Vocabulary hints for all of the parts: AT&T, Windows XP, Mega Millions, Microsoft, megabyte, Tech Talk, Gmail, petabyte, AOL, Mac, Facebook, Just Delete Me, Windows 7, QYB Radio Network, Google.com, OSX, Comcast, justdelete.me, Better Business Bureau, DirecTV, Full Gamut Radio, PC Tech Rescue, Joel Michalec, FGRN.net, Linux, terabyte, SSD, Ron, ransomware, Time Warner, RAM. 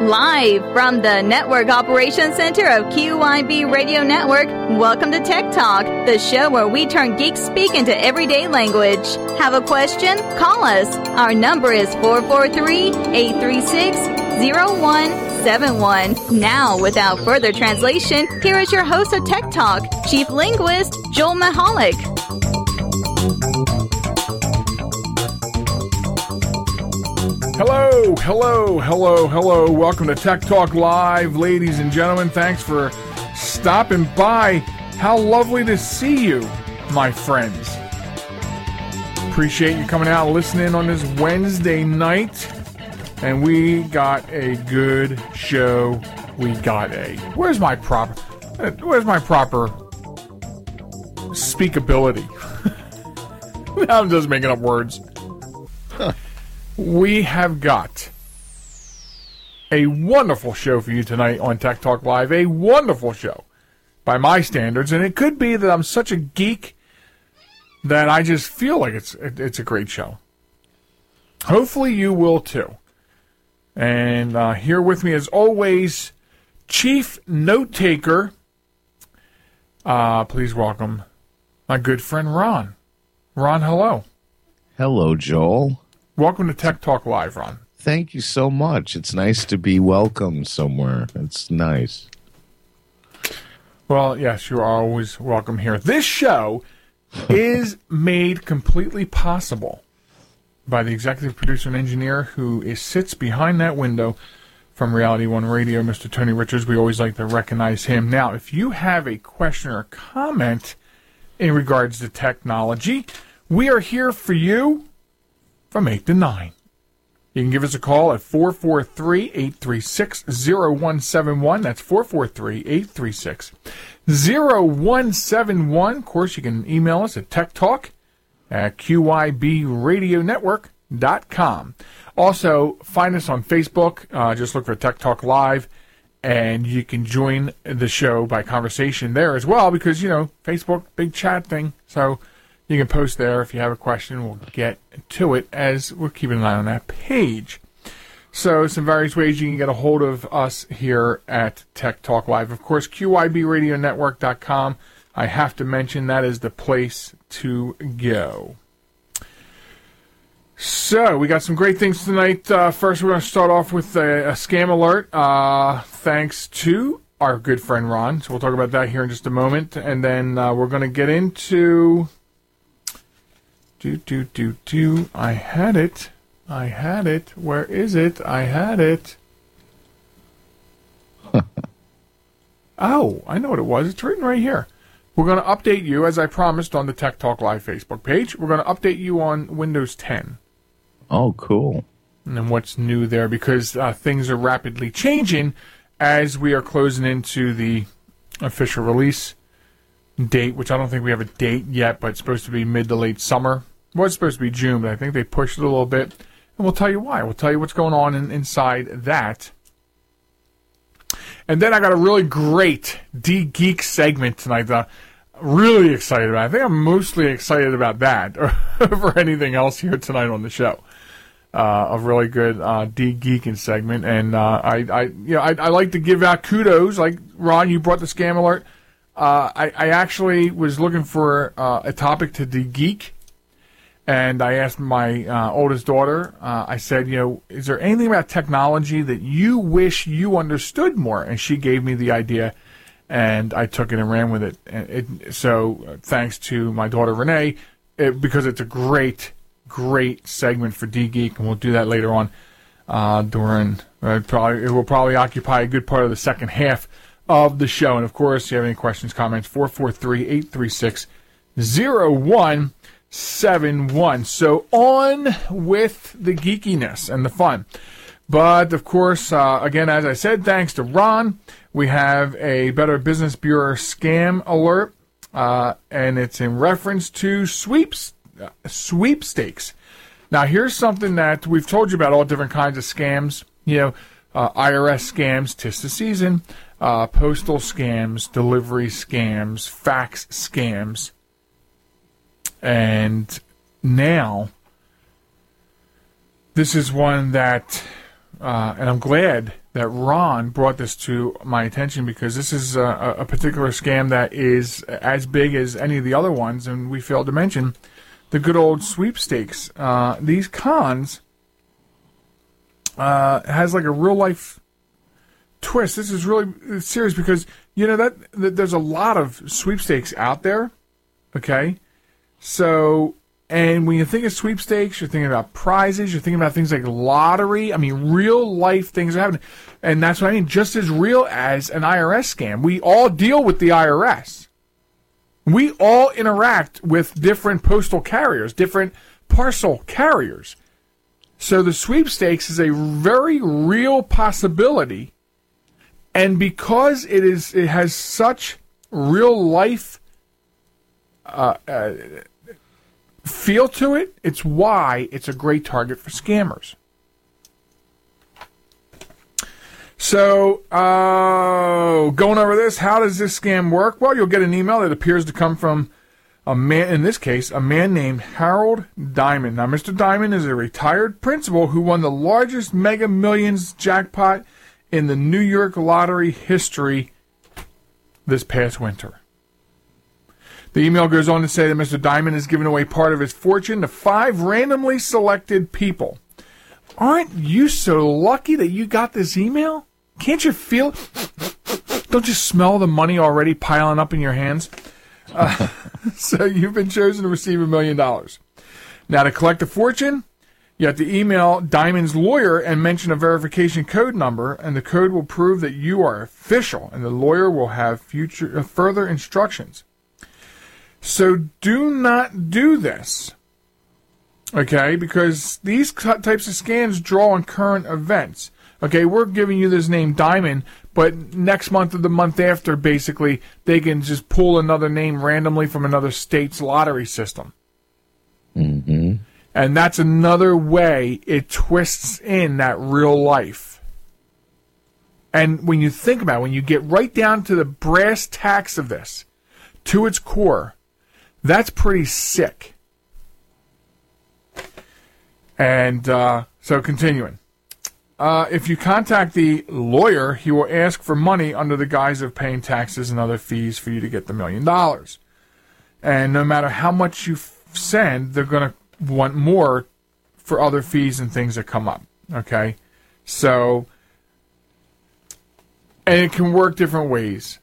Live from the Network Operations Center of QYB Radio Network, welcome to Tech Talk, the show where we turn geek speak into everyday language. Have a question? Call us. Our number is 443-836-0171. Now, without further translation, here is your host of Tech Talk, Chief Linguist Joel Michalec. Hello. Welcome to Tech Talk Live, ladies and gentlemen. Thanks for stopping by. How lovely to see you, my friends. Appreciate you coming out and listening on this Wednesday night. And we got a good show. We got a... Where's my proper speakability? I'm just making up words. We have got a wonderful show for you tonight on Tech Talk Live, a wonderful show by my standards, and it could be that I'm such a geek that I just feel like it's a great show. Hopefully you will too. And here with me as always, Chief Note Taker, please welcome my good friend Ron. Ron, hello. Hello, Joel. Welcome to Tech Talk Live, Ron. Thank you so much. It's nice to be welcomed somewhere. It's nice. Well, yes, you are always welcome here. This show is made completely possible by the executive producer and engineer who sits behind that window from Reality One Radio, Mr. Tony Richards. We always like to recognize him. Now, if you have a question or comment in regards to technology, we are here for you. From 8 to 9. You can give us a call at 443-836-0171. That's 443-836-0171. Of course, you can email us at techtalk@QYBRadioNetwork.com. Also, find us on Facebook. Just look for Tech Talk Live, and you can join the show by conversation there as well because, you know, Facebook, big chat thing. So, you can post there if you have a question. We'll get to it as we're keeping an eye on that page. So some various ways you can get a hold of us here at Tech Talk Live. Of course, QYBRadioNetwork.com. I have to mention that is the place to go. So we got some great things tonight. First, we're going to start off with a scam alert. Thanks to our good friend Ron. So we'll talk about that here in just a moment. And then we're going to get into... I had it. Where is it? I had it. Oh, I know what it was. It's written right here. We're going to update you, as I promised, on the Tech Talk Live Facebook page. We're going to update you on Windows 10. Oh, cool. And then what's new there, because things are rapidly changing as we are closing into the official release date, which I don't think we have a date yet, but it's supposed to be mid to late summer. It was supposed to be June, but I think they pushed it a little bit. And we'll tell you why. We'll tell you what's going on inside that. And then I got a really great D-Geek segment tonight that I'm really excited about. I think I'm mostly excited about that over anything else here tonight on the show. A really good D-Geeking segment. And I like to give out kudos. Like, Ron, you brought the scam alert. I actually was looking for a topic to de-geek, and I asked my oldest daughter, I said, you know, is there anything about technology that you wish you understood more? And she gave me the idea, and I took it and ran with it. So thanks to my daughter, Renee, because it's a great, great segment for de-geek, and we'll do that later on during, it will probably occupy a good part of the second half of the show. And of course, if you have any questions, comments, 443-836-0171. So on with the geekiness and the fun. But of course, again, as I said, thanks to Ron, we have a Better Business Bureau scam alert, and it's in reference to sweepstakes. Now, here's something that we've told you about, all different kinds of scams, you know, IRS scams, 'tis the season, postal scams, delivery scams, fax scams. And now, this is one that and I'm glad that Ron brought this to my attention, because this is a particular scam that is as big as any of the other ones, and we failed to mention the good old sweepstakes. These cons has like a real-life twist. This is really serious because, you know, that there's a lot of sweepstakes out there, okay? So, and when you think of sweepstakes, you're thinking about prizes, you're thinking about things like lottery. I mean, real-life things are happening. And that's what I mean, just as real as an IRS scam. We all deal with the IRS. We all interact with different postal carriers, different parcel carriers. So the sweepstakes is a very real possibility. And because it has such real-life feel to it, it's why it's a great target for scammers. So, going over this, how does this scam work? Well, you'll get an email that appears to come from a man, in this case, a man named Harold Diamond. Now, Mr. Diamond is a retired principal who won the largest Mega Millions jackpot in the New York lottery history this past winter. The email goes on to say that Mr. Diamond has given away part of his fortune to 5 randomly selected people. Aren't you so lucky that you got this email? Can't you feel? Don't you smell the money already piling up in your hands? So you've been chosen to receive $1 million. Now, to collect the fortune, you have to email Diamond's lawyer and mention a verification code number, and the code will prove that you are official, and the lawyer will have further instructions. So do not do this, okay, because these types of scams draw on current events. Okay, we're giving you this name Diamond, but next month or the month after, basically, they can just pull another name randomly from another state's lottery system. Mm-hmm. And that's another way it twists in that real life. And when you think about it, when you get right down to the brass tacks of this, to its core, that's pretty sick. And so continuing. If you contact the lawyer, he will ask for money under the guise of paying taxes and other fees for you to get the $1 million. And no matter how much you send, they're going to want more for other fees and things that come up. Okay? So, and it can work different ways.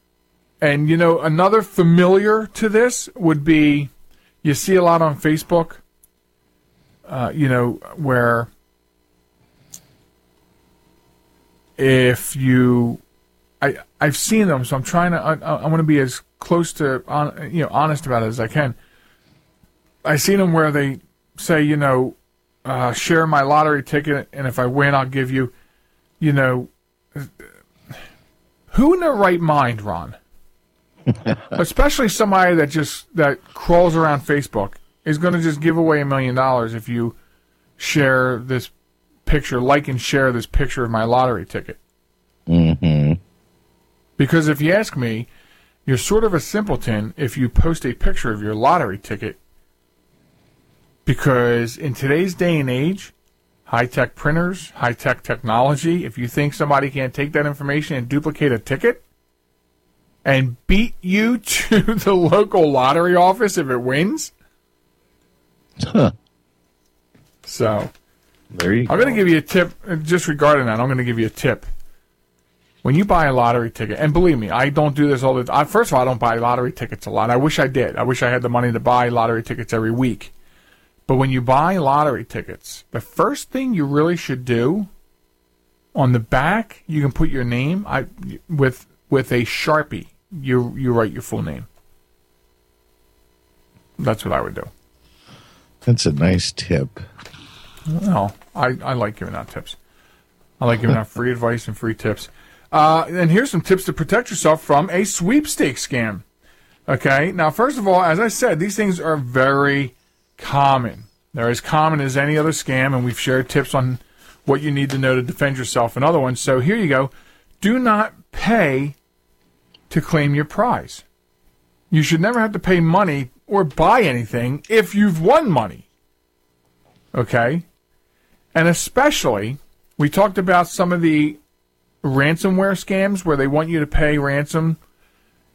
And, you know, another familiar to this would be, you see a lot on Facebook, you know, where if you, I've seen them, so I'm trying to, I want to be as close to, you know, honest about it as I can. I've seen them where they say, you know, share my lottery ticket, and if I win, I'll give you, you know, who in their right mind, Ron? Especially somebody that crawls around Facebook is going to just give away $1 million if you share this picture, like and share this picture of my lottery ticket. Mm-hmm. Because if you ask me, you're sort of a simpleton if you post a picture of your lottery ticket, because in today's day and age, high-tech printers, high-tech technology, if you think somebody can't take that information and duplicate a ticket, and beat you to the local lottery office if it wins? Huh. So, there you go. I'm going to give you a tip. Just regarding that, I'm going to give you a tip. When you buy a lottery ticket, and believe me, I don't do this all the time. First of all, I don't buy lottery tickets a lot. I wish I did. I wish I had the money to buy lottery tickets every week. But when you buy lottery tickets, the first thing you really should do, on the back, you can put your name with a Sharpie. You write your full name. That's what I would do. That's a nice tip. Well, I like giving out tips. I like giving out free advice and free tips. And here's some tips to protect yourself from a sweepstakes scam. Okay, now first of all, as I said, these things are very common. They're as common as any other scam, and we've shared tips on what you need to know to defend yourself and other ones. So here you go. Do not pay to claim your prize. You should never have to pay money or buy anything if you've won money. Okay? And especially We talked about some of the ransomware scams where they want you to pay ransom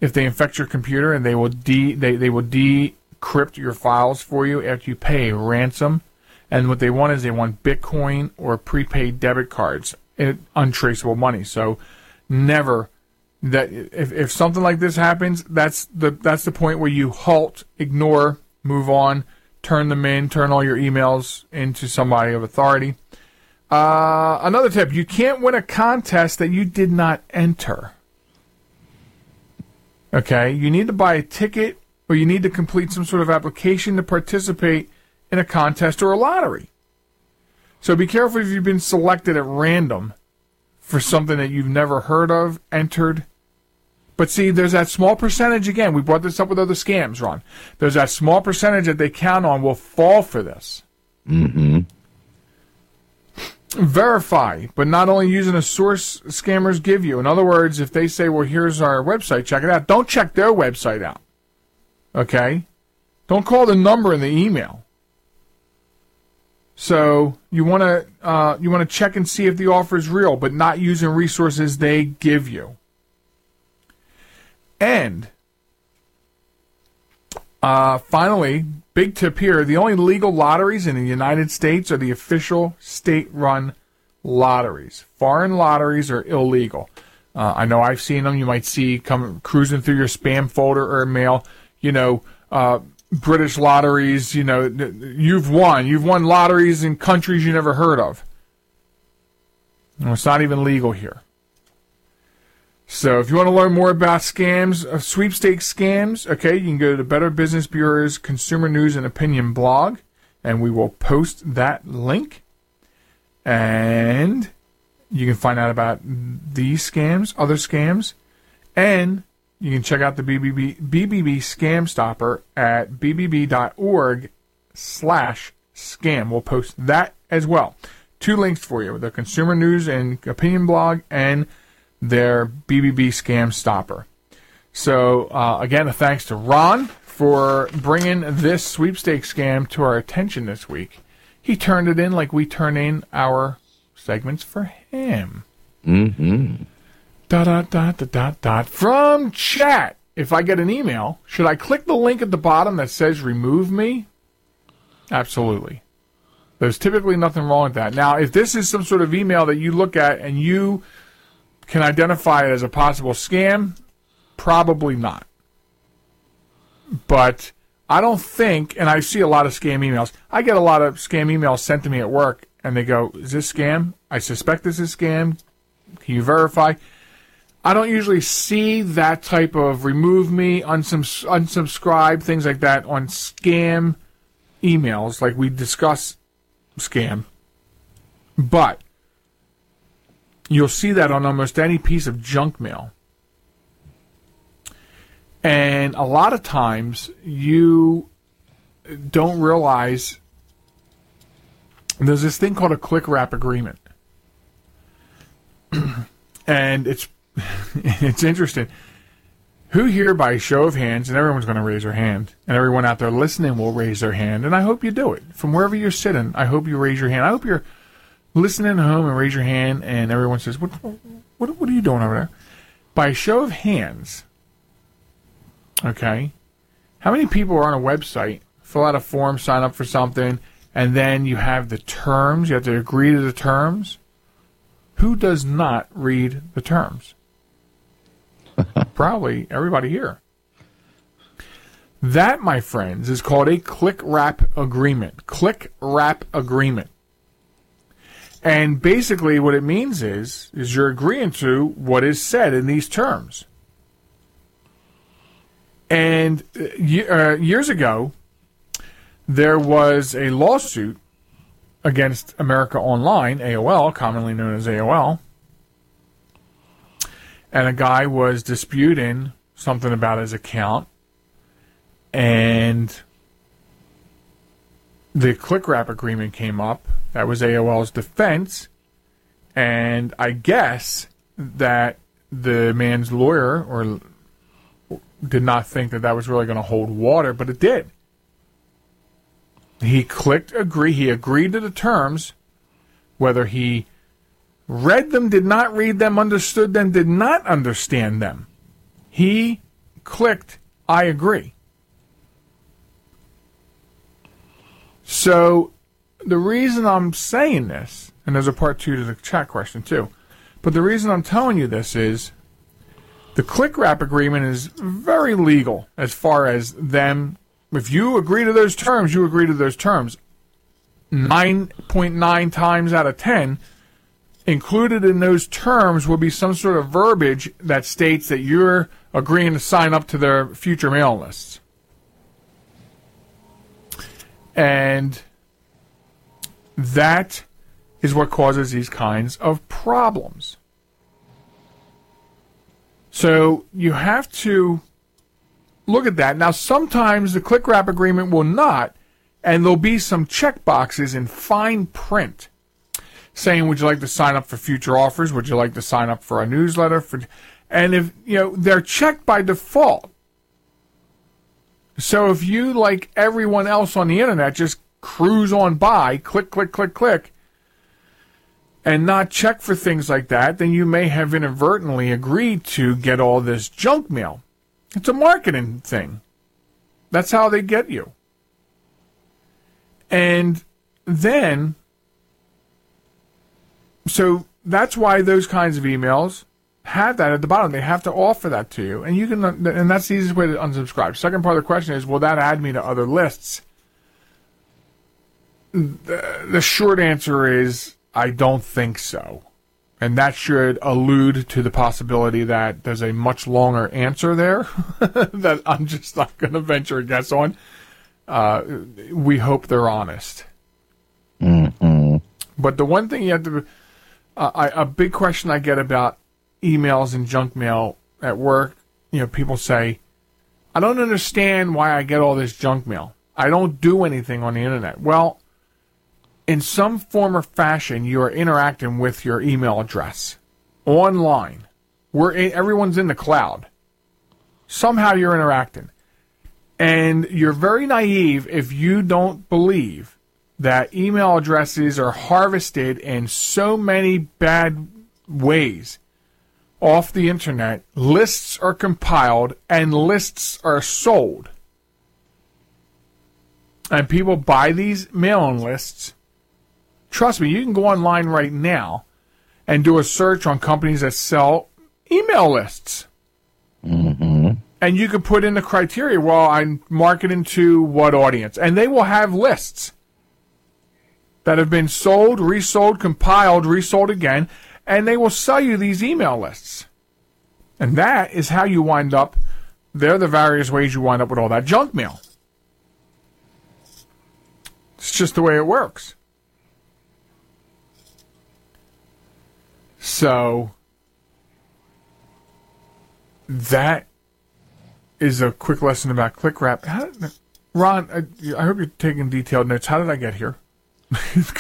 if they infect your computer, and they will decrypt your files for you after you pay a ransom. And what they want is they want Bitcoin or prepaid debit cards, untraceable money. So never that if something like this happens, that's the point where you halt, ignore, move on, turn them in, turn all your emails into somebody of authority. Another tip: you can't win a contest that you did not enter. Okay, you need to buy a ticket, or you need to complete some sort of application to participate in a contest or a lottery. So be careful if you've been selected at random for something that you've never heard of, entered. But see, there's that small percentage, again, we brought this up with other scams, Ron. There's that small percentage that they count on will fall for this. Mm-hmm. Verify, but not only using a source scammers give you. In other words, if they say, well, here's our website, check it out, don't check their website out. Okay? Don't call the number in the email. So you want to check and see if the offer is real, but not using resources they give you. And finally, big tip here, the only legal lotteries in the United States are the official state-run lotteries. Foreign lotteries are illegal. I know I've seen them. You might see come cruising through your spam folder or mail, British lotteries, you've won lotteries in countries you never heard of. Well, it's not even legal here. So if you want to learn more about scams, sweepstakes scams, okay, you can go to the Better Business Bureau's Consumer News and Opinion blog, and we will post that link. And you can find out about these scams, other scams, and you can check out the BBB Scam Stopper at bbb.org/scam. We'll post that as well. Two links for you, the Consumer News and Opinion blog and their BBB Scam Stopper. So, again, a thanks to Ron for bringing this sweepstakes scam to our attention this week. He turned it in like we turn in our segments for him. Mm-hmm. ... From chat, if I get an email, should I click the link at the bottom that says remove me? Absolutely. There's typically nothing wrong with that. Now, if this is some sort of email that you look at and you can identify it as a possible scam, probably not. But I don't think, and I see a lot of scam emails. I get a lot of scam emails sent to me at work, and they go, is this scam? I suspect this is scam. Can you verify? I don't usually see that type of remove me, unsubscribe, things like that on scam emails, like we discuss scam. But you'll see that on almost any piece of junk mail. And a lot of times you don't realize there's this thing called a click wrap agreement. And it's interesting. Who here, by show of hands, and everyone's going to raise their hand, and everyone out there listening will raise their hand, and I hope you do it. From wherever you're sitting, I hope you raise your hand. I hope you're listening at home and raise your hand, and everyone says, what are you doing over there? By show of hands, okay, how many people are on a website, fill out a form, sign up for something, and then you have the terms, you have to agree to the terms? Who does not read the terms? Probably everybody here. That, my friends, is called a click wrap agreement. Click wrap agreement. And basically what it means is you're agreeing to what is said in these terms. And years ago, there was a lawsuit against America Online, AOL, commonly known as AOL. And a guy was disputing something about his account. And the ClickWrap agreement came up. That was AOL's defense. And I guess that the man's lawyer did not think that was really going to hold water, but it did. He agreed to the terms, whether he read them, did not read them, understood them, did not understand them. He clicked, I agree. So the reason I'm saying this, and there's a part two to the chat question too, but the reason I'm telling you this is the ClickWrap agreement is very legal as far as them. If you agree to those terms, you agree to those terms. 9.9 times out of 10, included in those terms will be some sort of verbiage that states that you're agreeing to sign up to their future mail lists. And that is what causes these kinds of problems. So you have to look at that. Now, sometimes the ClickWrap agreement will not, and there'll be some checkboxes in fine print saying, would you like to sign up for future offers? Would you like to sign up for our newsletter? And if you know, they're checked by default. So if you, like everyone else on the internet, just cruise on by, click, click, click, click, and not check for things like that, then you may have inadvertently agreed to get all this junk mail. It's a marketing thing. That's how they get you. And then, so that's why those kinds of emails have that at the bottom. They have to offer that to you. And you can, and that's the easiest way to unsubscribe. Second part of the question is, will that add me to other lists? The short answer is, I don't think so. And that should allude to the possibility that there's a much longer answer there that I'm just not going to venture a guess on. We hope they're honest. Mm-mm. But the one thing you have to... a big question I get about emails and junk mail at work, you know, people say, I don't understand why I get all this junk mail. I don't do anything on the internet. Well, in some form or fashion, you are interacting with your email address online. Everyone's in the cloud. Somehow you're interacting. And you're very naive if you don't believe that email addresses are harvested in so many bad ways off the internet. Lists are compiled and lists are sold. And people buy these mail-in lists. Trust me, you can go online right now and do a search on companies that sell email lists. Mm-hmm. And you can put in the criteria, well, I'm marketing to what audience? And they will have lists that have been sold, resold, compiled, resold again, and they will sell you these email lists. And that is how you wind up. They're the various ways you wind up with all that junk mail. It's just the way it works. So that is a quick lesson about ClickWrap. Ron, I hope you're taking detailed notes. How did I get here?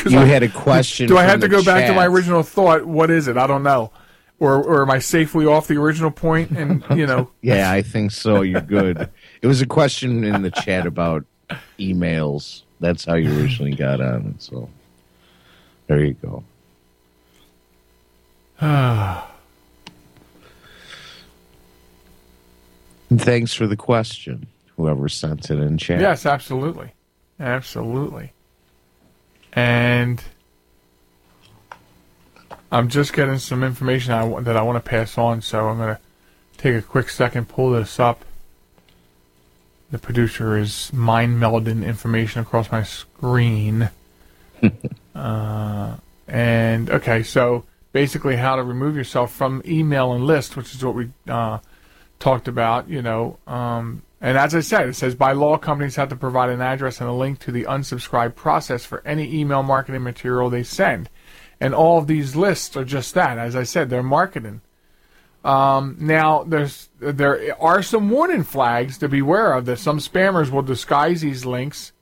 You had a question. Do I have to go back to my original thought? What is it? I don't know. Or am I safely off the original point? And you know. Yeah, I think so. You're good. It was a question in the chat about emails. That's how you originally got on. So there you go. And thanks for the question, whoever sent it in chat. Yes, absolutely. Absolutely. And I'm just getting some information that I want to pass on, so I'm going to take a quick second, pull this up. The producer is mind melding information across my screen. And, okay, so... basically how to remove yourself from email and list, which is what we talked about, you know. And as I said, it says, by law, companies have to provide an address and a link to the unsubscribe process for any email marketing material they send. And all of these lists are just that. As I said, they're marketing. Now, there are some warning flags to be aware of, that some spammers will disguise these links,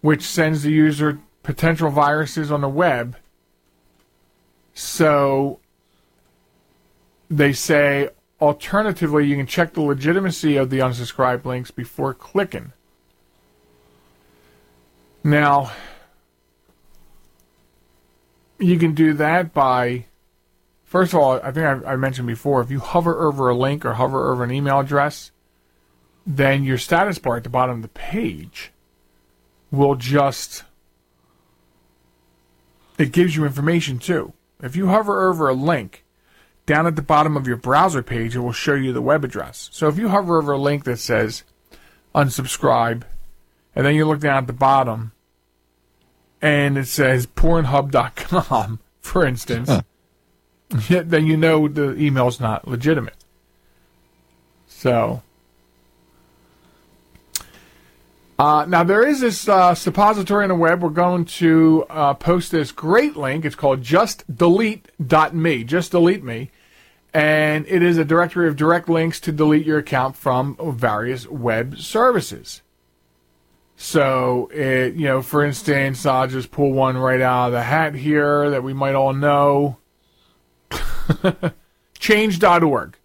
which sends the user potential viruses on the web. So they say, alternatively, you can check the legitimacy of the unsubscribe links before clicking. Now, you can do that by First of all, I think I mentioned before, if you hover over a link or hover over an email address, then your status bar at the bottom of the page will just, it gives you information too. If you hover over a link, down at the bottom of your browser page, it will show you the web address. So if you hover over a link that says unsubscribe, and then you look down at the bottom, and it says pornhub.com, for instance, then you know the email's not legitimate. So, now there is this suppository on the web. We're going to post this great link. It's called justdelete.me, just delete me. And it is a directory of direct links to delete your account from various web services. So, it, you know, for instance, I'll just pull one right out of the hat here that we might all know. change.org.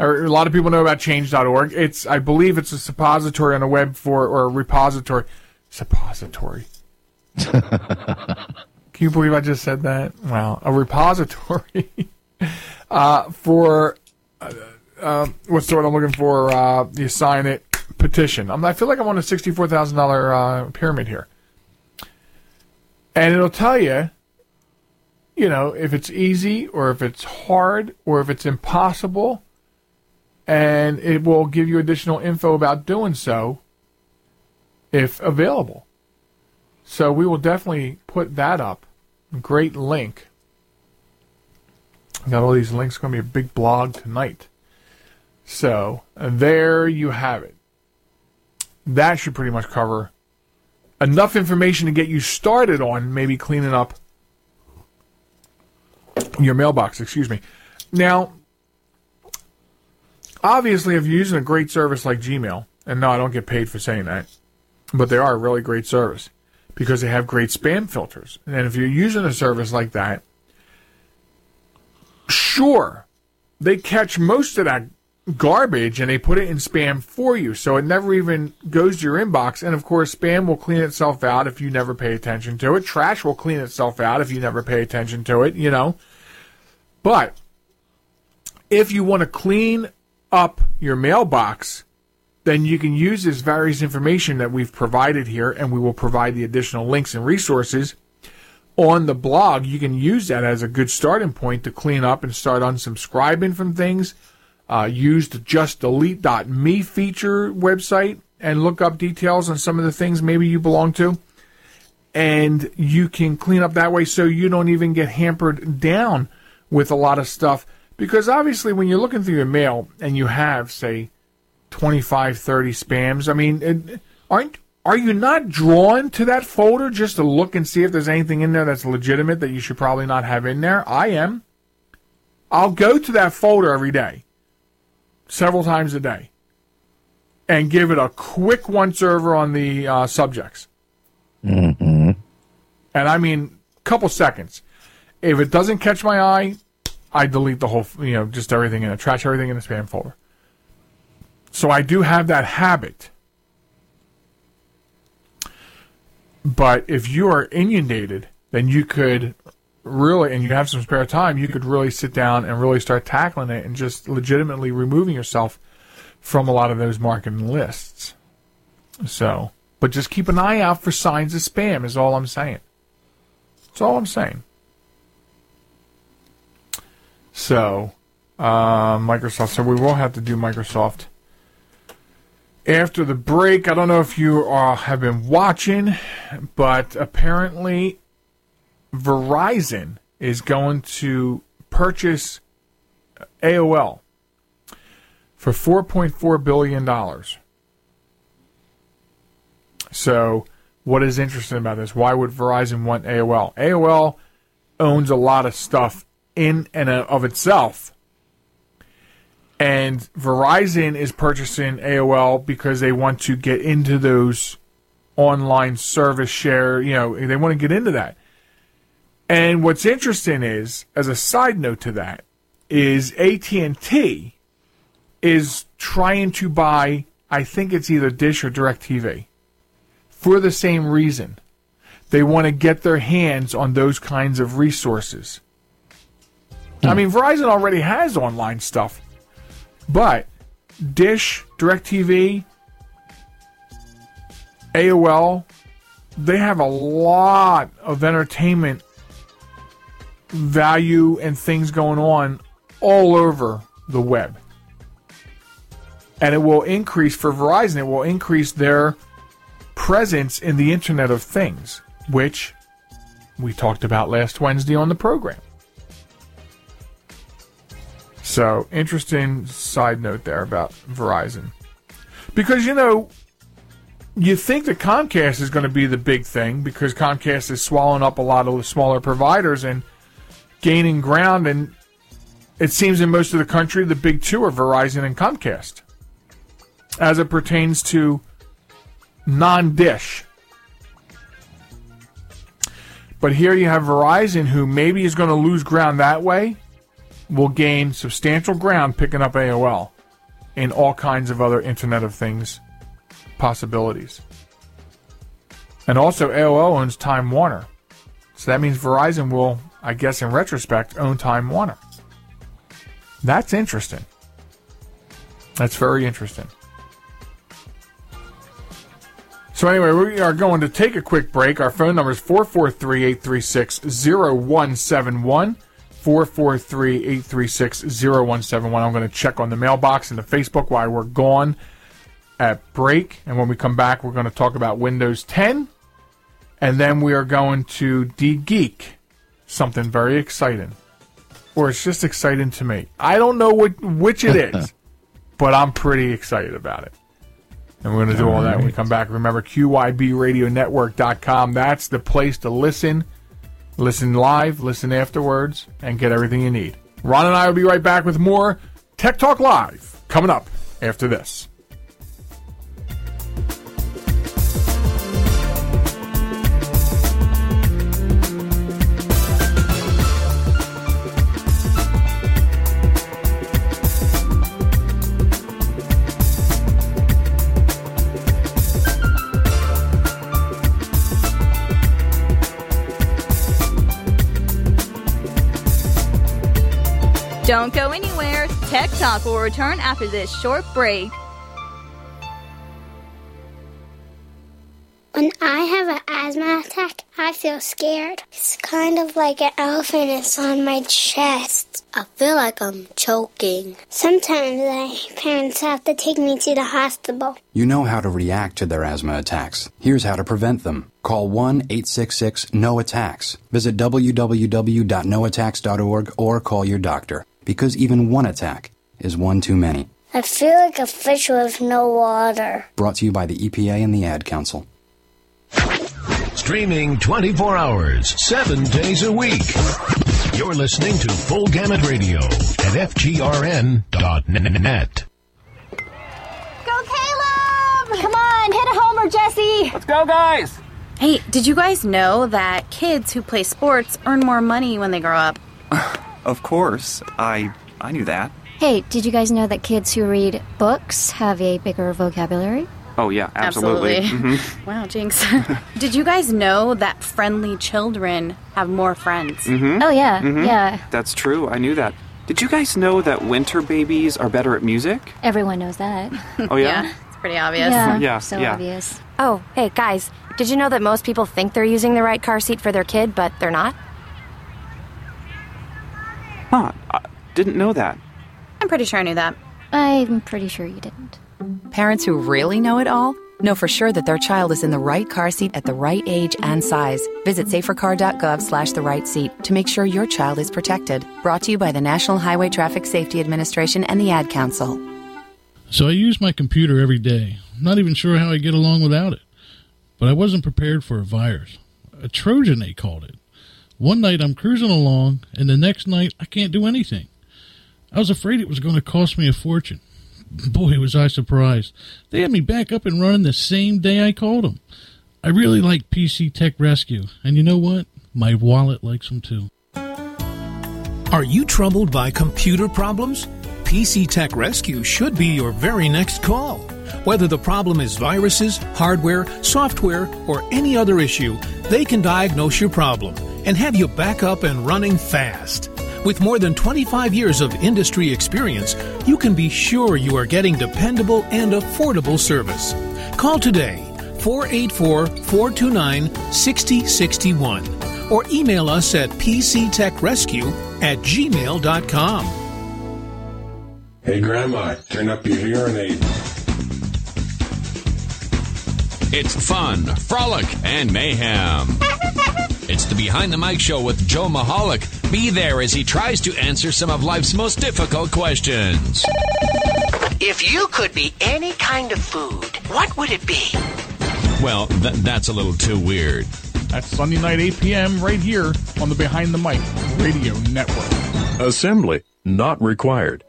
A lot of people know about change.org. It's, I believe it's a suppository on the web for, or a repository. Suppository. Can you believe I just said that? Wow. A repository for, what's the word I'm looking for? The Sign It petition. I feel like I'm on a $64,000 pyramid here. And it'll tell you, you know, if it's easy or if it's hard or if it's impossible, and it will give you additional info about doing so if available. So we will definitely put that up. Great link. Got all these links. It's going to be a big blog tonight. So there you have it. That should pretty much cover enough information to get you started on maybe cleaning up your mailbox, excuse me. Now, obviously, if you're using a great service like Gmail, and no, I don't get paid for saying that, but they are a really great service because they have great spam filters. And if you're using a service like that, sure, they catch most of that garbage and they put it in spam for you, so it never even goes to your inbox. And, of course, spam will clean itself out if you never pay attention to it. Trash will clean itself out if you never pay attention to it, you know. But if you want to clean up your mailbox, then you can use this various information that we've provided here, and we will provide the additional links and resources on the blog. You can use that as a good starting point to clean up and start unsubscribing from things. Use the justdelete.me feature website and look up details on some of the things maybe you belong to. And you can clean up that way so you don't even get hampered down with a lot of stuff. Because obviously when you're looking through your mail and you have, say, 25, 30 spams, I mean, are you not drawn to that folder just to look and see if there's anything in there that's legitimate that you should probably not have in there? I am. I'll go to that folder every day, several times a day, and give it a quick once over on the subjects. Mm-hmm. And I mean, couple seconds. If it doesn't catch my eye, I delete the whole, you know, just everything in it, trash everything in the spam folder. So I do have that habit. But if you are inundated, then you could really, and you have some spare time, you could really sit down and really start tackling it and just legitimately removing yourself from a lot of those marketing lists. So, but just keep an eye out for signs of spam is all I'm saying. That's all I'm saying. So, Microsoft. So we will have to do Microsoft after the break. I don't know if you have been watching, but apparently Verizon is going to purchase AOL for $4.4 billion. So what is interesting about this? Why would Verizon want AOL? AOL owns a lot of stuff in and of itself. And Verizon is purchasing AOL because they want to get into those online service share. You know, they want to get into that. And what's interesting is, as a side note to that, is AT&T is trying to buy, I think it's either Dish or DirecTV, for the same reason. They want to get their hands on those kinds of resources. I mean, Verizon already has online stuff, but Dish, DirecTV, AOL, they have a lot of entertainment value and things going on all over the web. And it will increase, for Verizon, it will increase their presence in the Internet of Things, which we talked about last Wednesday on the program. So, interesting side note there about Verizon. Because, you know, you think that Comcast is going to be the big thing because Comcast is swallowing up a lot of the smaller providers and gaining ground, and it seems in most of the country the big two are Verizon and Comcast as it pertains to non-Dish. But here you have Verizon, who maybe is going to lose ground that way, will gain substantial ground picking up AOL and all kinds of other Internet of Things possibilities. And also AOL owns Time Warner. So that means Verizon will, I guess in retrospect, own Time Warner. That's interesting. That's very interesting. So anyway, we are going to take a quick break. Our phone number is 443-836-0171. 443-836-0171. I'm going to check on the mailbox and the Facebook while we're gone at break. And when we come back, we're going to talk about Windows 10. And then we are going to de-geek something very exciting. Or it's just exciting to me. I don't know which it is, but I'm pretty excited about it. And we're going to do all that when we come back. Remember, QYBRadioNetwork.com. That's the place to listen. Listen live, listen afterwards, and get everything you need. Ron and I will be right back with more Tech Talk Live coming up after this. Don't go anywhere. Tech Talk will return after this short break. When I have an asthma attack, I feel scared. It's kind of like an elephant is on my chest. I feel like I'm choking. Sometimes my parents have to take me to the hospital. You know how to react to their asthma attacks. Here's how to prevent them. Call 1-866-NO-ATTACKS. Visit www.noattacks.org or call your doctor. Because even one attack is one too many. I feel like a fish with no water. Brought to you by the EPA and the Ad Council. Streaming 24 hours, 7 days a week. You're listening to Full Gamut Radio at FGRN.net. Go, Caleb! Come on, hit a homer, Jesse! Let's go, guys! Hey, did you guys know that kids who play sports earn more money when they grow up? Of course. I knew that. Hey, did you guys know that kids who read books have a bigger vocabulary? Oh, yeah, absolutely. Mm-hmm. Wow, jinx. Did you guys know that friendly children have more friends? Mm-hmm. Oh, yeah, mm-hmm. Yeah. That's true. I knew that. Did you guys know that winter babies are better at music? Everyone knows that. Oh, yeah? Yeah, it's pretty obvious. Yeah. So obvious. Oh, hey, guys, did you know that most people think they're using the right car seat for their kid, but they're not? Huh, I didn't know that. I'm pretty sure I knew that. I'm pretty sure you didn't. Parents who really know it all know for sure that their child is in the right car seat at the right age and size. Visit safercar.gov/the-right-seat to make sure your child is protected. Brought to you by the National Highway Traffic Safety Administration and the Ad Council. So I use my computer every day. I'm not even sure how I get along without it. But I wasn't prepared for a virus. A Trojan, they called it. One night I'm cruising along, and the next night I can't do anything. I was afraid it was going to cost me a fortune. Boy, was I surprised. They had me back up and running the same day I called them. I really like PC Tech Rescue, and you know what? My wallet likes them too. Are you troubled by computer problems? PC Tech Rescue should be your very next call. Whether the problem is viruses, hardware, software, or any other issue, they can diagnose your problem and have you back up and running fast. With more than 25 years of industry experience, you can be sure you are getting dependable and affordable service. Call today, 484-429-6061, or email us at pctechrescue@gmail.com. Hey, Grandma, turn up your hearing aid. It's fun, frolic, and mayhem. It's the Behind the Mic Show with Joel Michalec. Be there as he tries to answer some of life's most difficult questions. If you could be any kind of food, what would it be? Well, that's a little too weird. That's Sunday night, 8 p.m., right here on the Behind the Mic Radio Network. Assembly not required.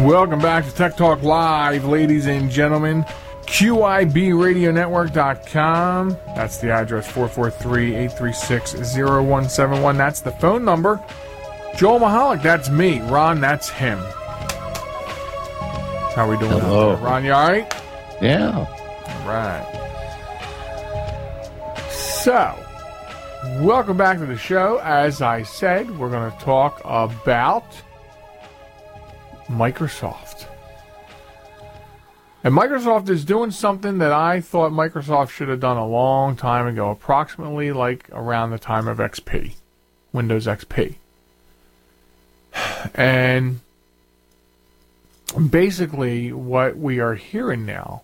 Welcome back to Tech Talk Live, ladies and gentlemen. QYBRadioNetwork.com. That's the address, 443-836-0171. That's the phone number. Joel Michalec, that's me. Ron, that's him. How we doing out there? Ron, you all right? Yeah. All right. So, welcome back to the show. As I said, we're going to talk about Microsoft. And Microsoft is doing something that I thought Microsoft should have done a long time ago, approximately like around the time of XP, Windows XP. And basically what we are hearing now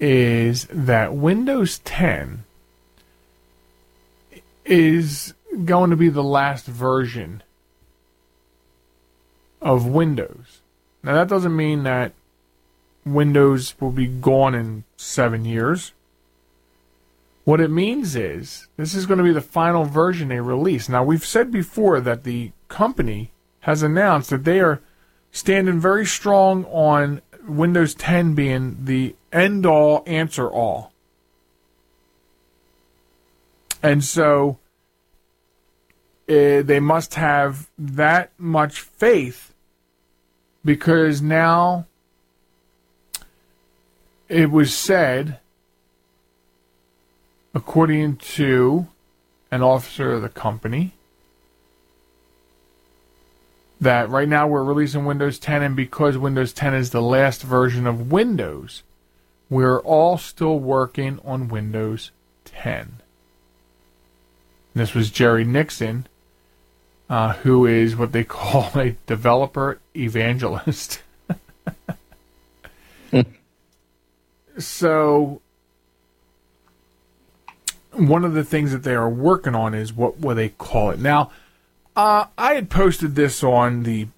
is that Windows 10 is going to be the last version of Windows. Now, that doesn't mean that Windows will be gone in 7 years. What it means is this is going to be the final version they release. Now, we've said before that the company has announced that they are standing very strong on Windows 10 being the end-all, answer-all. And so they must have that much faith, because now it was said, according to an officer of the company, that right now we're releasing Windows 10, and because Windows 10 is the last version of Windows, we're all still working on Windows 10. And this was Jerry Nixon, who is what they call a developer evangelist. So, one of the things that they are working on is what they call it. Now, I had posted this on the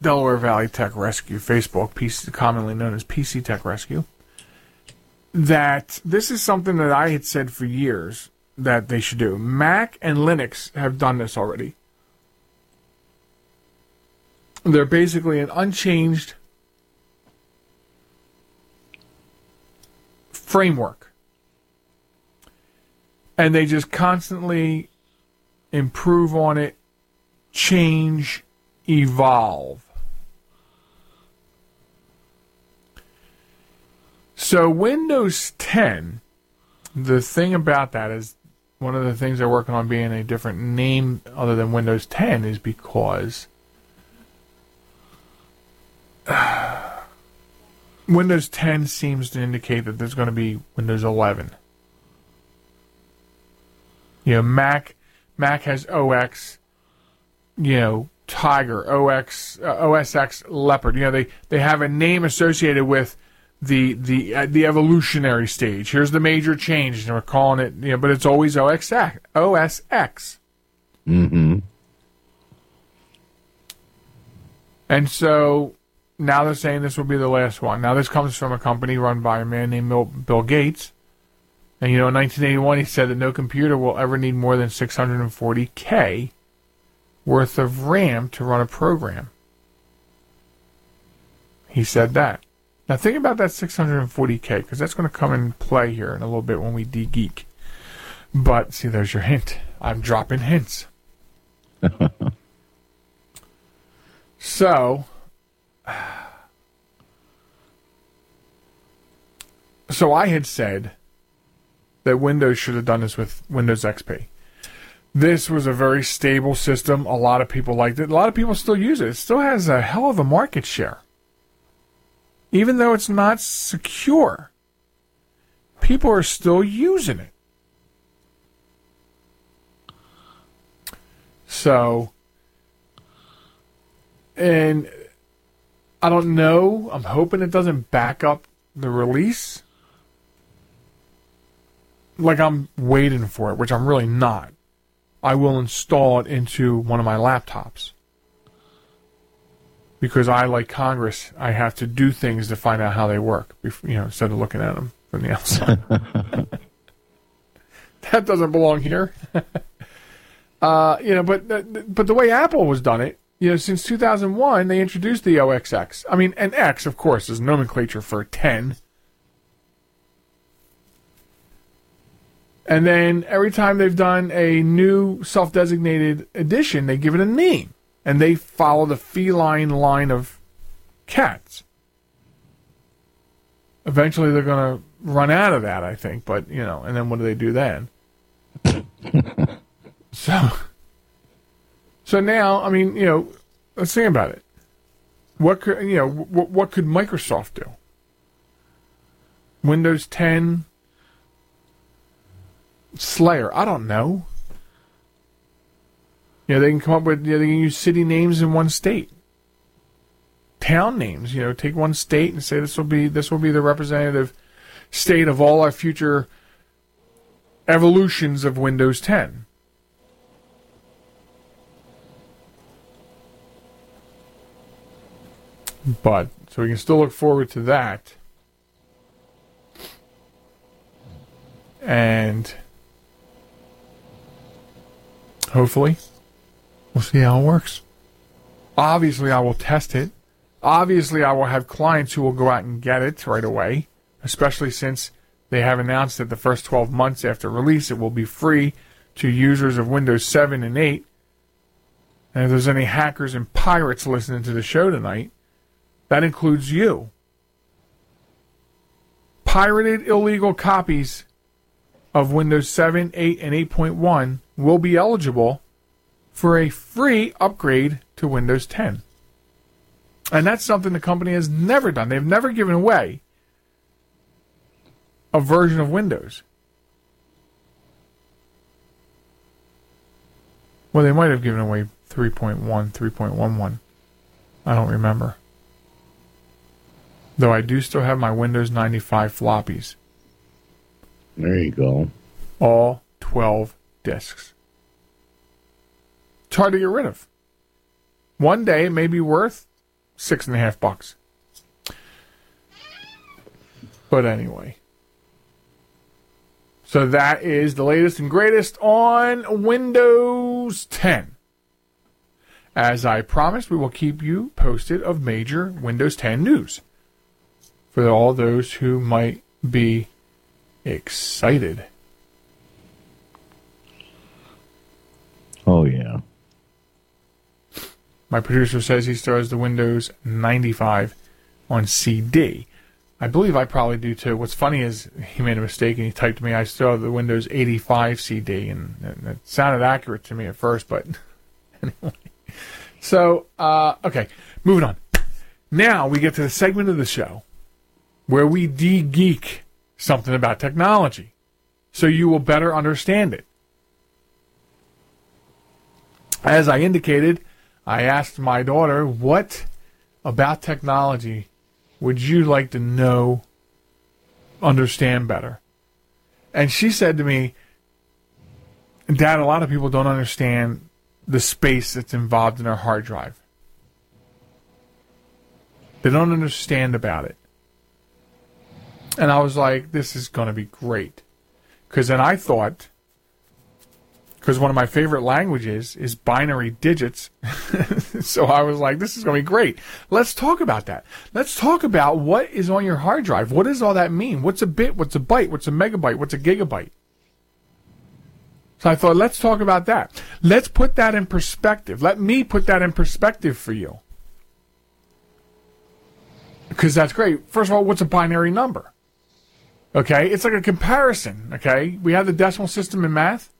Delaware Valley Tech Rescue Facebook, commonly known as PC Tech Rescue, that this is something that I had said for years that they should do. Mac and Linux have done this already. They're basically an unchanged framework. And they just constantly improve on it, change, evolve. So Windows 10, the thing about that is one of the things they're working on being a different name other than Windows 10 is because Windows 10 seems to indicate that there's going to be Windows 11. You know, Mac has OX, you know, Tiger, OSX Leopard. You know, they have a name associated with the evolutionary stage. Here's the major change, and we're calling it, you know, but it's always OSX. Mm-hmm. And so now they're saying this will be the last one. Now, this comes from a company run by a man named Bill Gates. And, you know, in 1981, he said that no computer will ever need more than 640K worth of RAM to run a program. He said that. Now, think about that 640K, because that's going to come in play here in a little bit when we de-geek. But, see, there's your hint. I'm dropping hints. So I had said that Windows should have done this with Windows XP. This was a very stable system. A lot of people liked it. A lot of people still use it. It still has a hell of a market share. Even though it's not secure, people are still using it. So, and I don't know. I'm hoping it doesn't back up the release. Like, I'm waiting for it, which I'm really not. I will install it into one of my laptops. Because I, like Congress, I have to do things to find out how they work, you know, instead of looking at them from the outside. That doesn't belong here. You know, but the way Apple was done it, you know, since 2001, they introduced the OSX. I mean, and X, of course, is nomenclature for 10. And then every time they've done a new self-designated edition, they give it a name. And they follow the feline line of cats. Eventually they're going to run out of that, I think. But, you know, and then what do they do then? So now, I mean, you know, let's think about it. What could Microsoft do? Windows 10... Slayer, I don't know. You know, they can come up with, you know, they can use city names in one state. Town names, you know, take one state and say this will be the representative state of all our future evolutions of Windows 10. But, so we can still look forward to that. And hopefully, we'll see how it works. Obviously, I will test it. Obviously, I will have clients who will go out and get it right away, especially since they have announced that the first 12 months after release, it will be free to users of Windows 7 and 8. And if there's any hackers and pirates listening to the show tonight, that includes you. Pirated illegal copies of Windows 7, 8, and 8.1 will be eligible for a free upgrade to Windows 10. And that's something the company has never done. They've never given away a version of Windows. Well, they might have given away 3.1, 3.11. I don't remember. Though I do still have my Windows 95 floppies. There you go. All 12 discs. It's hard to get rid of. One day it may be worth $6.50. But anyway. So that is the latest and greatest on Windows 10. As I promised, we will keep you posted of major Windows 10 news. For all those who might be excited. Oh, yeah. My producer says he still has the Windows 95 on CD. I believe I probably do, too. What's funny is he made a mistake and he typed to me, I still have the Windows 85 CD. And it sounded accurate to me at first, but anyway. So, okay, moving on. Now we get to the segment of the show where we de-geek something about technology, so you will better understand it. As I indicated, I asked my daughter, what about technology would you like to know, understand better? And she said to me, Dad, a lot of people don't understand the space that's involved in our hard drive. They don't understand about it. And I was like, this is going to be great. Because then I thought, because one of my favorite languages is binary digits. So I was like, this is going to be great. Let's talk about that. Let's talk about what is on your hard drive. What does all that mean? What's a bit? What's a byte? What's a megabyte? What's a gigabyte? So I thought, let's talk about that. Let's put that in perspective. Let me put that in perspective for you. because that's great. First of all, what's a binary number? Okay, it's like a comparison, okay? We have the decimal system in math,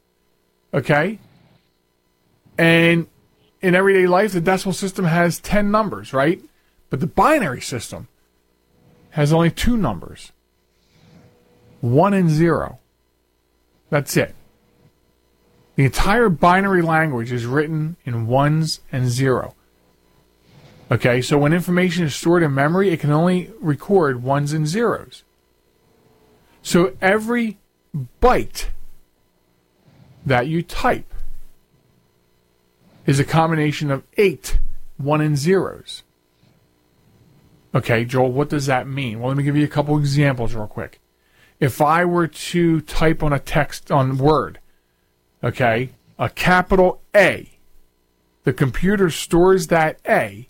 okay? And in everyday life, the decimal system has 10 numbers, right? But the binary system has only 2 numbers, 1 and 0. That's it. The entire binary language is written in 1s and 0. Okay, so when information is stored in memory, it can only record 1s and 0s. So every byte that you type is a combination of 8 1s and 0s. Okay, Joel, what does that mean? Well, let me give you a couple examples real quick. If I were to type on a text, on Word, okay, a capital A, the computer stores that A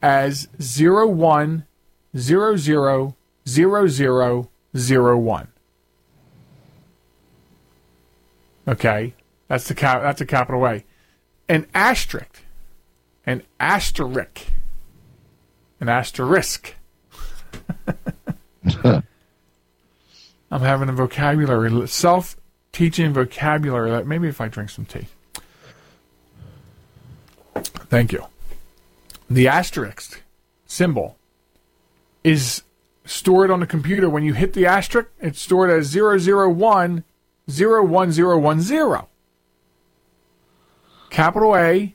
as 01000001. Okay, that's a capital A. An asterisk. I'm having a vocabulary, self-teaching vocabulary. Maybe if I drink some tea. Thank you. The asterisk symbol is stored on the computer. When you hit the asterisk, it's stored as 001001010. Capital A,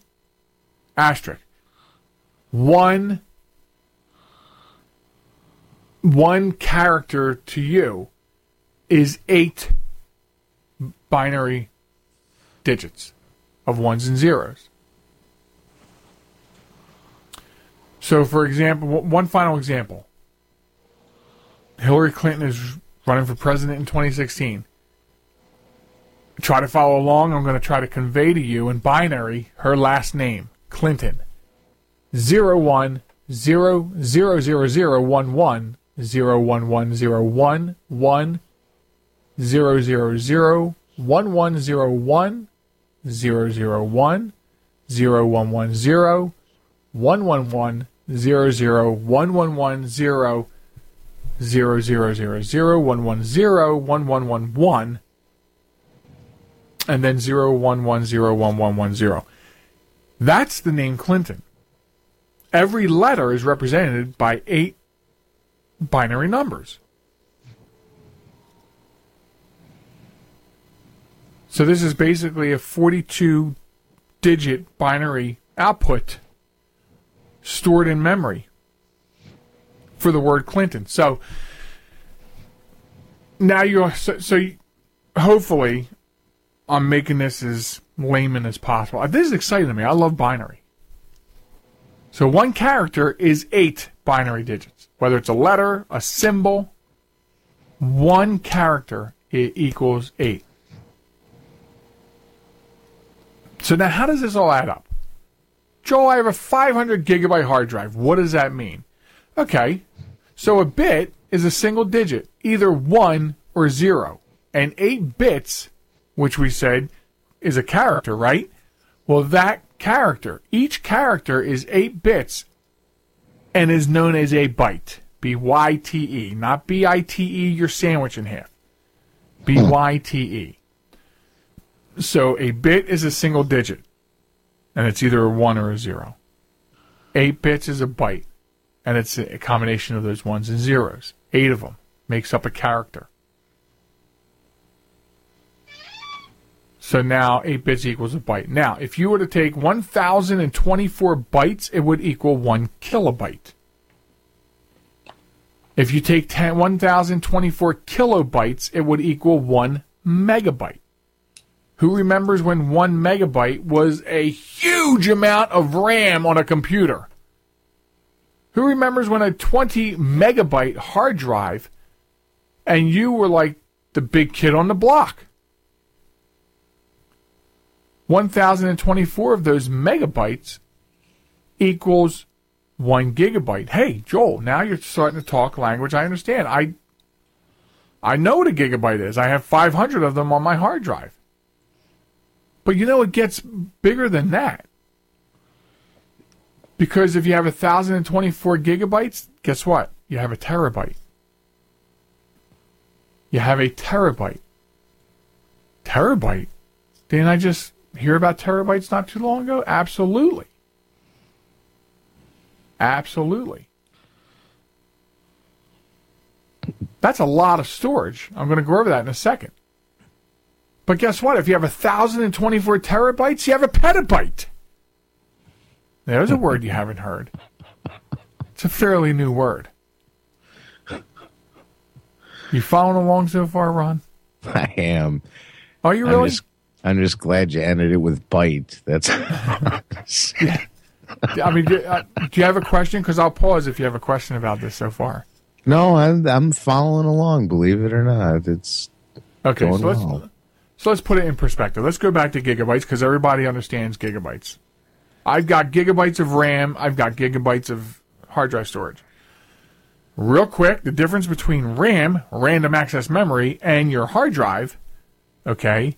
asterisk. 1 character to you is 8 binary digits of 1s and 0s. So, for example, one final example. Hillary Clinton is running for president in 2016. Try to follow along. I'm going to try to convey to you in binary her last name, Clinton. 01000011011001101101101101100110011001111 and then 011011110. That's the name Clinton. Every letter is represented by 8 binary numbers. So this is basically a 42-digit binary output stored in memory for the word Clinton. So now you hopefully I'm making this as layman as possible. This is exciting to me. I love binary. So 1 character is 8 binary digits. Whether it's a letter, a symbol, 1 character equals 8. So now how does this all add up? Joel, I have a 500 gigabyte hard drive. What does that mean? Okay, so a bit is a single digit, either 1 or 0. And 8 bits, which we said is a character, right? Well, that character, each character is 8 bits and is known as a byte. B-Y-T-E, not B-I-T-E, your sandwich in half. B-Y-T-E. So a bit is a single digit, and it's either a 1 or a 0. 8 bits is a byte, and it's a combination of those 1s and 0s. 8 of them makes up a character. So now 8 bits equals a byte. Now, if you were to take 1,024 bytes, it would equal 1 kilobyte. If you take 1,024 kilobytes, it would equal 1 megabyte. Who remembers when 1 megabyte was a huge amount of RAM on a computer? Who remembers when a 20 megabyte hard drive and you were like the big kid on the block? 1,024 of those megabytes equals 1 gigabyte. Hey, Joel, now you're starting to talk language I understand. I know what a gigabyte is. I have 500 of them on my hard drive. But you know, it gets bigger than that. Because if you have 1,024 gigabytes, guess what? You have a terabyte. You have a terabyte. Terabyte? Didn't I just hear about terabytes not too long ago? Absolutely. Absolutely. That's a lot of storage. I'm going to go over that in a second. But guess what? If you have 1,024 terabytes, you have a petabyte. There's a word you haven't heard. It's a fairly new word. You following along so far, Ron? I am. Are you really? I'm just glad you ended it with bite. That's. Yeah. I mean, do you have a question? Because I'll pause if you have a question about this so far. No, I'm following along. Believe it or not, it's okay. So let's put it in perspective. Let's go back to gigabytes because everybody understands gigabytes. I've got gigabytes of RAM. I've got gigabytes of hard drive storage. Real quick, the difference between RAM, random access memory, and your hard drive, okay,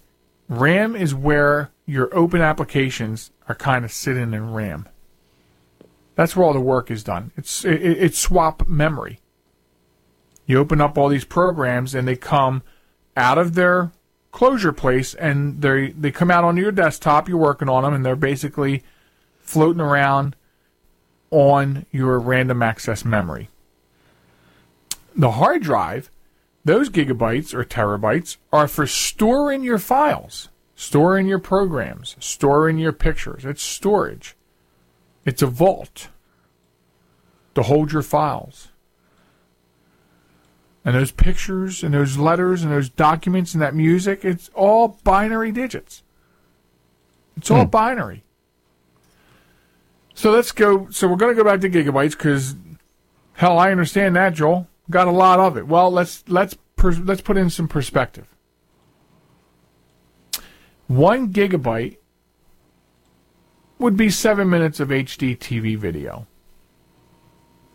RAM is where your open applications are kind of sitting in RAM. That's where all the work is done. It's swap memory. You open up all these programs, and they come out of their closure place, and they come out onto your desktop. You're working on them, and they're basically floating around on your random access memory. The hard drive, those gigabytes or terabytes are for storing your files, storing your programs, storing your pictures. It's storage. It's a vault to hold your files. And those pictures and those letters and those documents and that music, it's all binary digits. It's all binary. So let's go. So we're going to go back to gigabytes because, hell, I understand that, Joel. Got a lot of it. Well, let's put in some perspective. 1 gigabyte would be 7 minutes of HD TV video.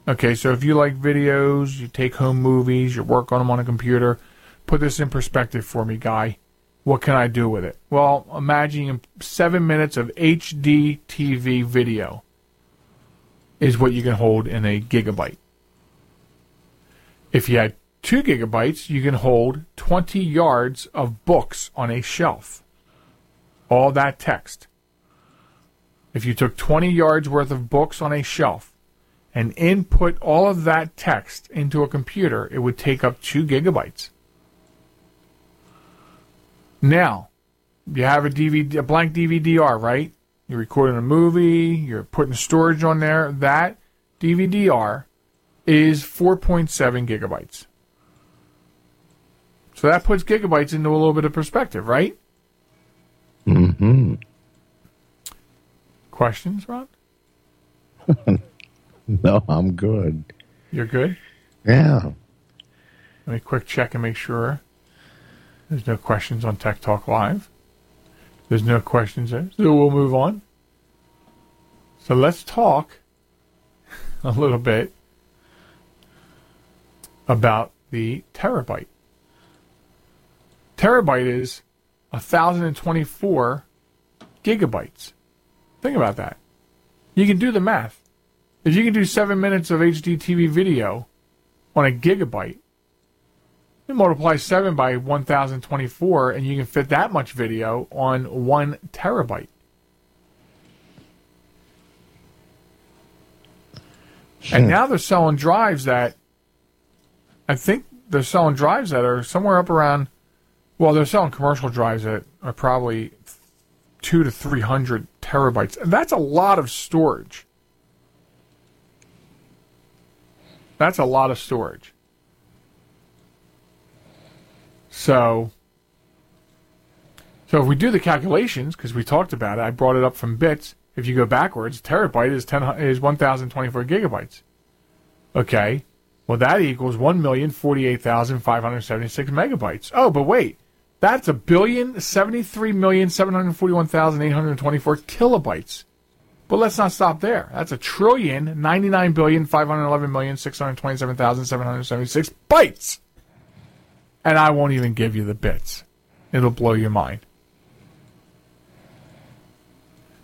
Okay, so if you like videos, you take home movies, you work on them on a computer, put this in perspective for me, Guy. What can I do with it? Well, imagine 7 minutes of HD TV video is what you can hold in a gigabyte. If you had 2 gigabytes, you can hold 20 yards of books on a shelf. All that text. If you took 20 yards worth of books on a shelf and input all of that text into a computer, it would take up 2 gigabytes. Now, you have a blank DVD-R, right? You're recording a movie, you're putting storage on there. That DVD-R is 4.7 gigabytes. So that puts gigabytes into a little bit of perspective, right? Mm-hmm. Questions, Ron? No, I'm good. You're good? Yeah. Let me quick check and make sure there's no questions on Tech Talk Live. There's no questions there, so we'll move on. So let's talk a little bit about the terabyte. Terabyte is 1,024 gigabytes. Think about that. You can do the math. If you can do 7 minutes of HD TV video on a gigabyte, you multiply 7 by 1,024 and you can fit that much video on 1 terabyte. Sure. And now they're selling drives that are somewhere up around, well, they're selling commercial drives that are probably 200 to 300 terabytes. That's a lot of storage. That's a lot of storage. So if we do the calculations, because we talked about it, I brought it up from bits. If you go backwards, terabyte is 1,024 gigabytes. Okay. Well, that equals 1,048,576 megabytes. Oh, but wait. That's 1,073,741,824 kilobytes. But let's not stop there. That's 1,099,511,627,776 bytes. And I won't even give you the bits. It'll blow your mind.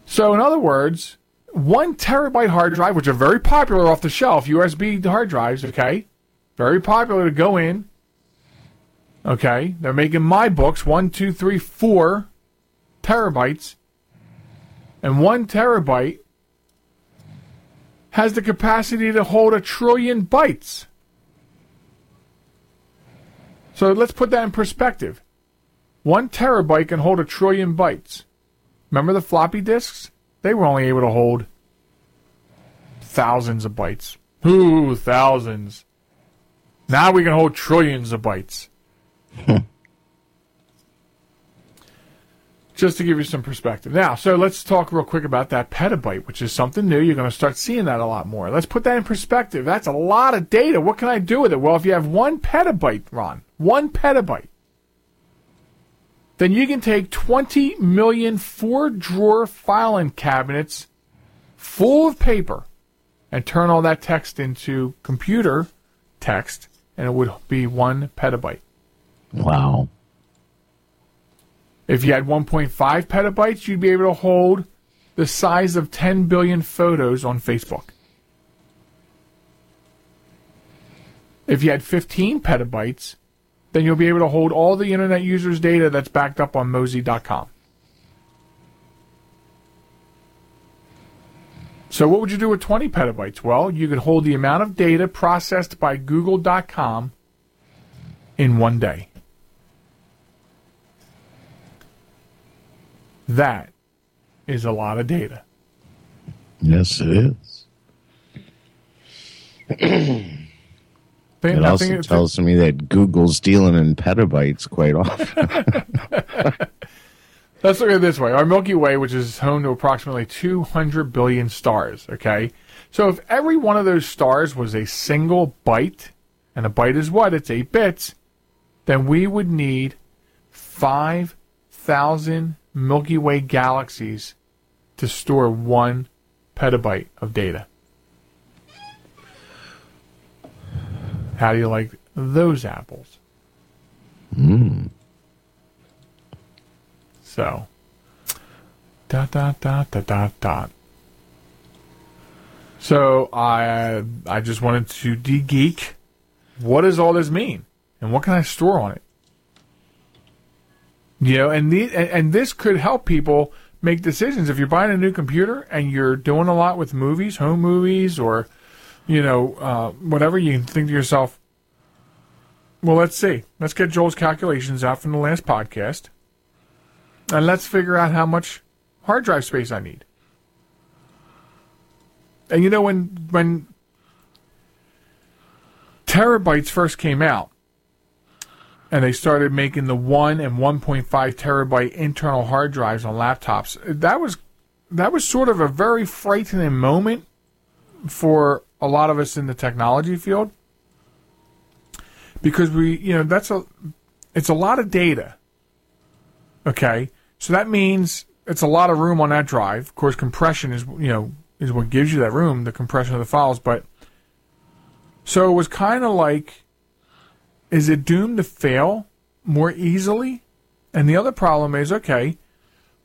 So, in other words, 1 terabyte hard drive, which are very popular off the shelf, USB hard drives, okay? Very popular to go in. Okay, they're making my books 1, 2, 3, 4 terabytes. And 1 terabyte has the capacity to hold 1 trillion bytes. So let's put that in perspective. 1 terabyte can hold 1 trillion bytes. Remember the floppy disks? They were only able to hold thousands of bytes. Ooh, thousands. Now we can hold trillions of bytes. Just to give you some perspective. Now, so let's talk real quick about that petabyte, which is something new. You're going to start seeing that a lot more. Let's put that in perspective. That's a lot of data. What can I do with it? Well, if you have 1 petabyte, Ron, 1 petabyte, then you can take 20 million 4-drawer filing cabinets full of paper and turn all that text into computer text, and it would be 1 petabyte. Wow. If you had 1.5 petabytes, you'd be able to hold the size of 10 billion photos on Facebook. If you had 15 petabytes, then you'll be able to hold all the internet users' data that's backed up on mosey.com. So what would you do with 20 petabytes? Well, you could hold the amount of data processed by Google.com in 1 day. That is a lot of data. Yes, it is. It also tells me that Google's dealing in petabytes quite often. Let's look at it this way. Our Milky Way, which is home to approximately 200 billion stars, okay? So if every one of those stars was a single byte, and a byte is what? It's 8 bits, then we would need 5,000 Milky Way galaxies to store 1 petabyte of data. How do you like those apples? Mm. So, ... So I just wanted to de-geek. What does all this mean, and what can I store on it? You know, and this could help people make decisions. If you're buying a new computer and you're doing a lot with movies, home movies, or, you know, whatever, you can think to yourself, well, let's see. Let's get Joel's calculations out from the last podcast, and let's figure out how much hard drive space I need. And, you know, when terabytes first came out, and they started making the 1 and 1.5 terabyte internal hard drives on laptops, that was sort of a very frightening moment for a lot of us in the technology field, because we, you know, it's a lot of data. Okay, so that means it's a lot of room on that drive. Of course, compression is what gives you that room, the compression of the files. But so it was kind of like, is it doomed to fail more easily? And the other problem is, okay,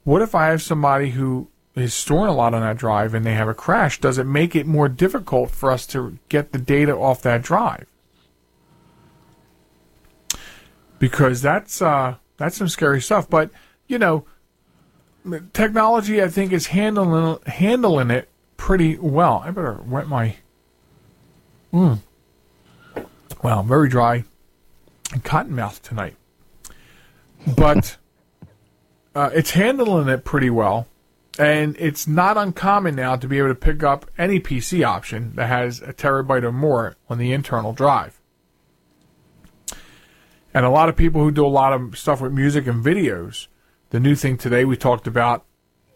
what if I have somebody who is storing a lot on that drive and they have a crash? Does it make it more difficult for us to get the data off that drive? Because that's some scary stuff. But, you know, technology, I think, is handling it pretty well. I better wet my... Wow, very dry and cottonmouth tonight. But it's handling it pretty well. And it's not uncommon now to be able to pick up any PC option that has 1 terabyte or more on the internal drive. And a lot of people who do a lot of stuff with music and videos, the new thing today we talked about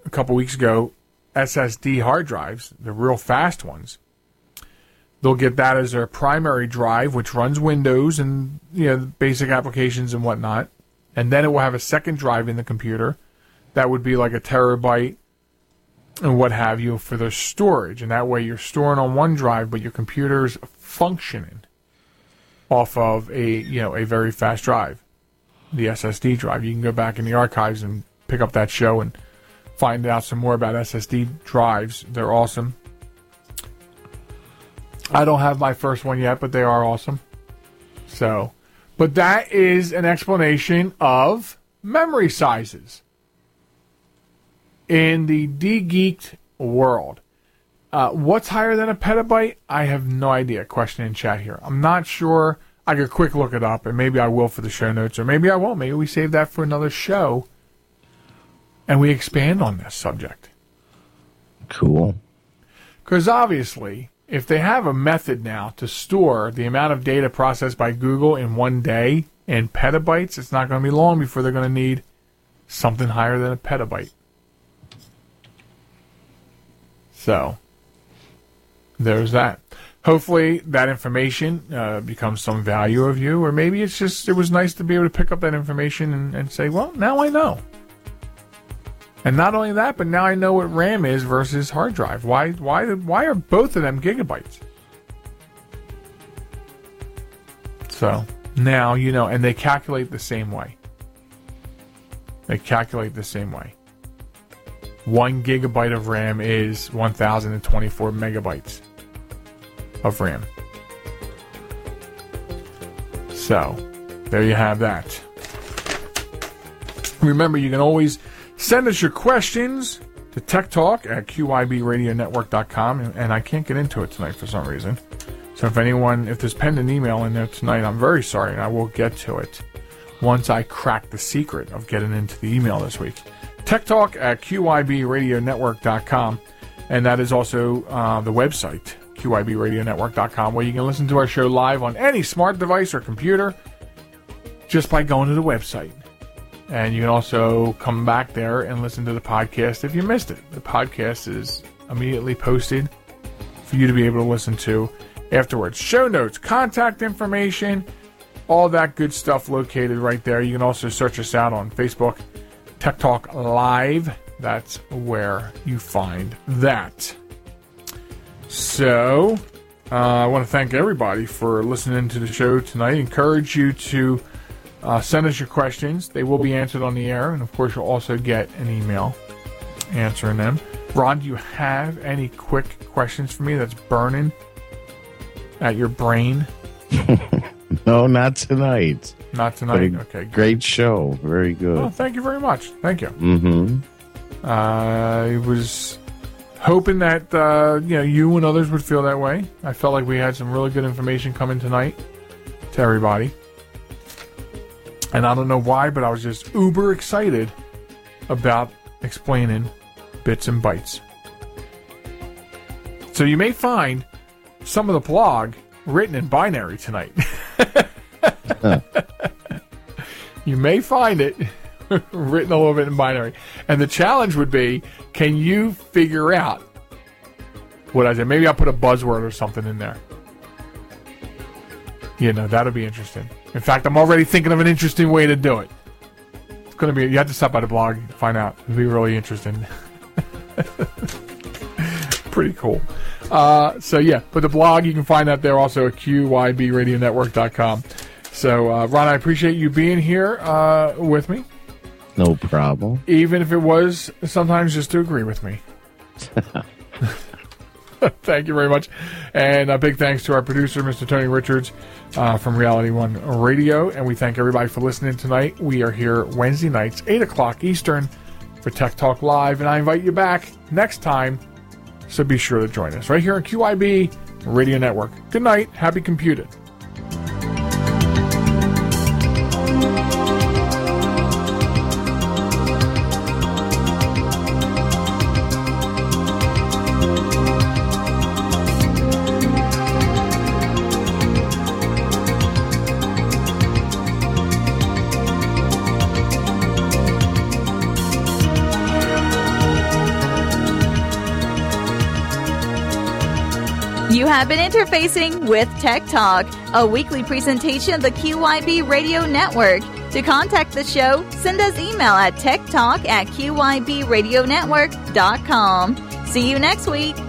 a couple weeks ago, SSD hard drives, the real fast ones. They'll get that as their primary drive, which runs Windows and, you know, basic applications and whatnot. And then it will have a second drive in the computer that would be like 1 terabyte and what have you for their storage. And that way you're storing on one drive, but your computer's functioning off of a very fast drive, the SSD drive. You can go back in the archives and pick up that show and find out some more about SSD drives. They're awesome. I don't have my first one yet, but they are awesome. So, but that is an explanation of memory sizes in the de-geeked world. What's higher than a petabyte? I have no idea. Question in chat here. I'm not sure. I could quick look it up, and maybe I will for the show notes, or maybe I won't. Maybe we save that for another show, and we expand on this subject. Cool. Because obviously, if they have a method now to store the amount of data processed by Google in one day in petabytes, it's not going to be long before they're going to need something higher than a petabyte. So there's that. Hopefully that information becomes some value of you, or maybe it's just it was nice to be able to pick up that information and say, well, now I know. And not only that, but now I know what RAM is versus hard drive. Why are both of them gigabytes? So now you know, and they calculate the same way. 1 gigabyte of RAM is 1,024 megabytes of RAM. So, there you have that. Remember, you can always send us your questions to Tech Talk at QYBRadioNetwork.com, and I can't get into it tonight for some reason. So if there's pending email in there tonight, I'm very sorry, and I will get to it once I crack the secret of getting into the email this week. Tech Talk at QYBRadioNetwork.com, and that is also the website, QYBRadioNetwork.com, where you can listen to our show live on any smart device or computer just by going to the website. And you can also come back there and listen to the podcast if you missed it. The podcast is immediately posted for you to be able to listen to afterwards. Show notes, contact information, all that good stuff located right there. You can also search us out on Facebook, Tech Talk Live. That's where you find that. So, I want to thank everybody for listening to the show tonight. Encourage you to send us your questions. They will be answered on the air, and of course you'll also get an email answering them. Ron, do you have any quick questions for me that's burning at your brain? No, not tonight. Not tonight. Okay. Good. Great show. Very good. Oh, thank you very much. Thank you. Mm-hmm. I was hoping that you and others would feel that way. I felt like we had some really good information coming tonight to everybody, and I don't know why, but I was just uber excited about explaining bits and bytes. So you may find some of the blog written in binary tonight. Huh. You may find it written a little bit in binary. And the challenge would be, can you figure out what I said? Maybe I'll put a buzzword or something in there. You know, that'll be interesting. In fact, I'm already thinking of an interesting way to do it. It's going to be, you have to stop by the blog and find out. It'll be really interesting. Pretty cool. But the blog, you can find that there also at QYBRadioNetwork.com. So, Ron, I appreciate you being here with me. No problem. Even if it was sometimes just to agree with me. Thank you very much. And a big thanks to our producer, Mr. Tony Richards from Reality One Radio. And we thank everybody for listening tonight. We are here Wednesday nights, 8 o'clock Eastern for Tech Talk Live. And I invite you back next time. So be sure to join us right here on QYB Radio Network. Good night. Happy computing. I've been interfacing with Tech Talk, a weekly presentation of the QYB Radio Network. To contact the show, send us email at techtalk@QYBRadioNetwork.com. See you next week.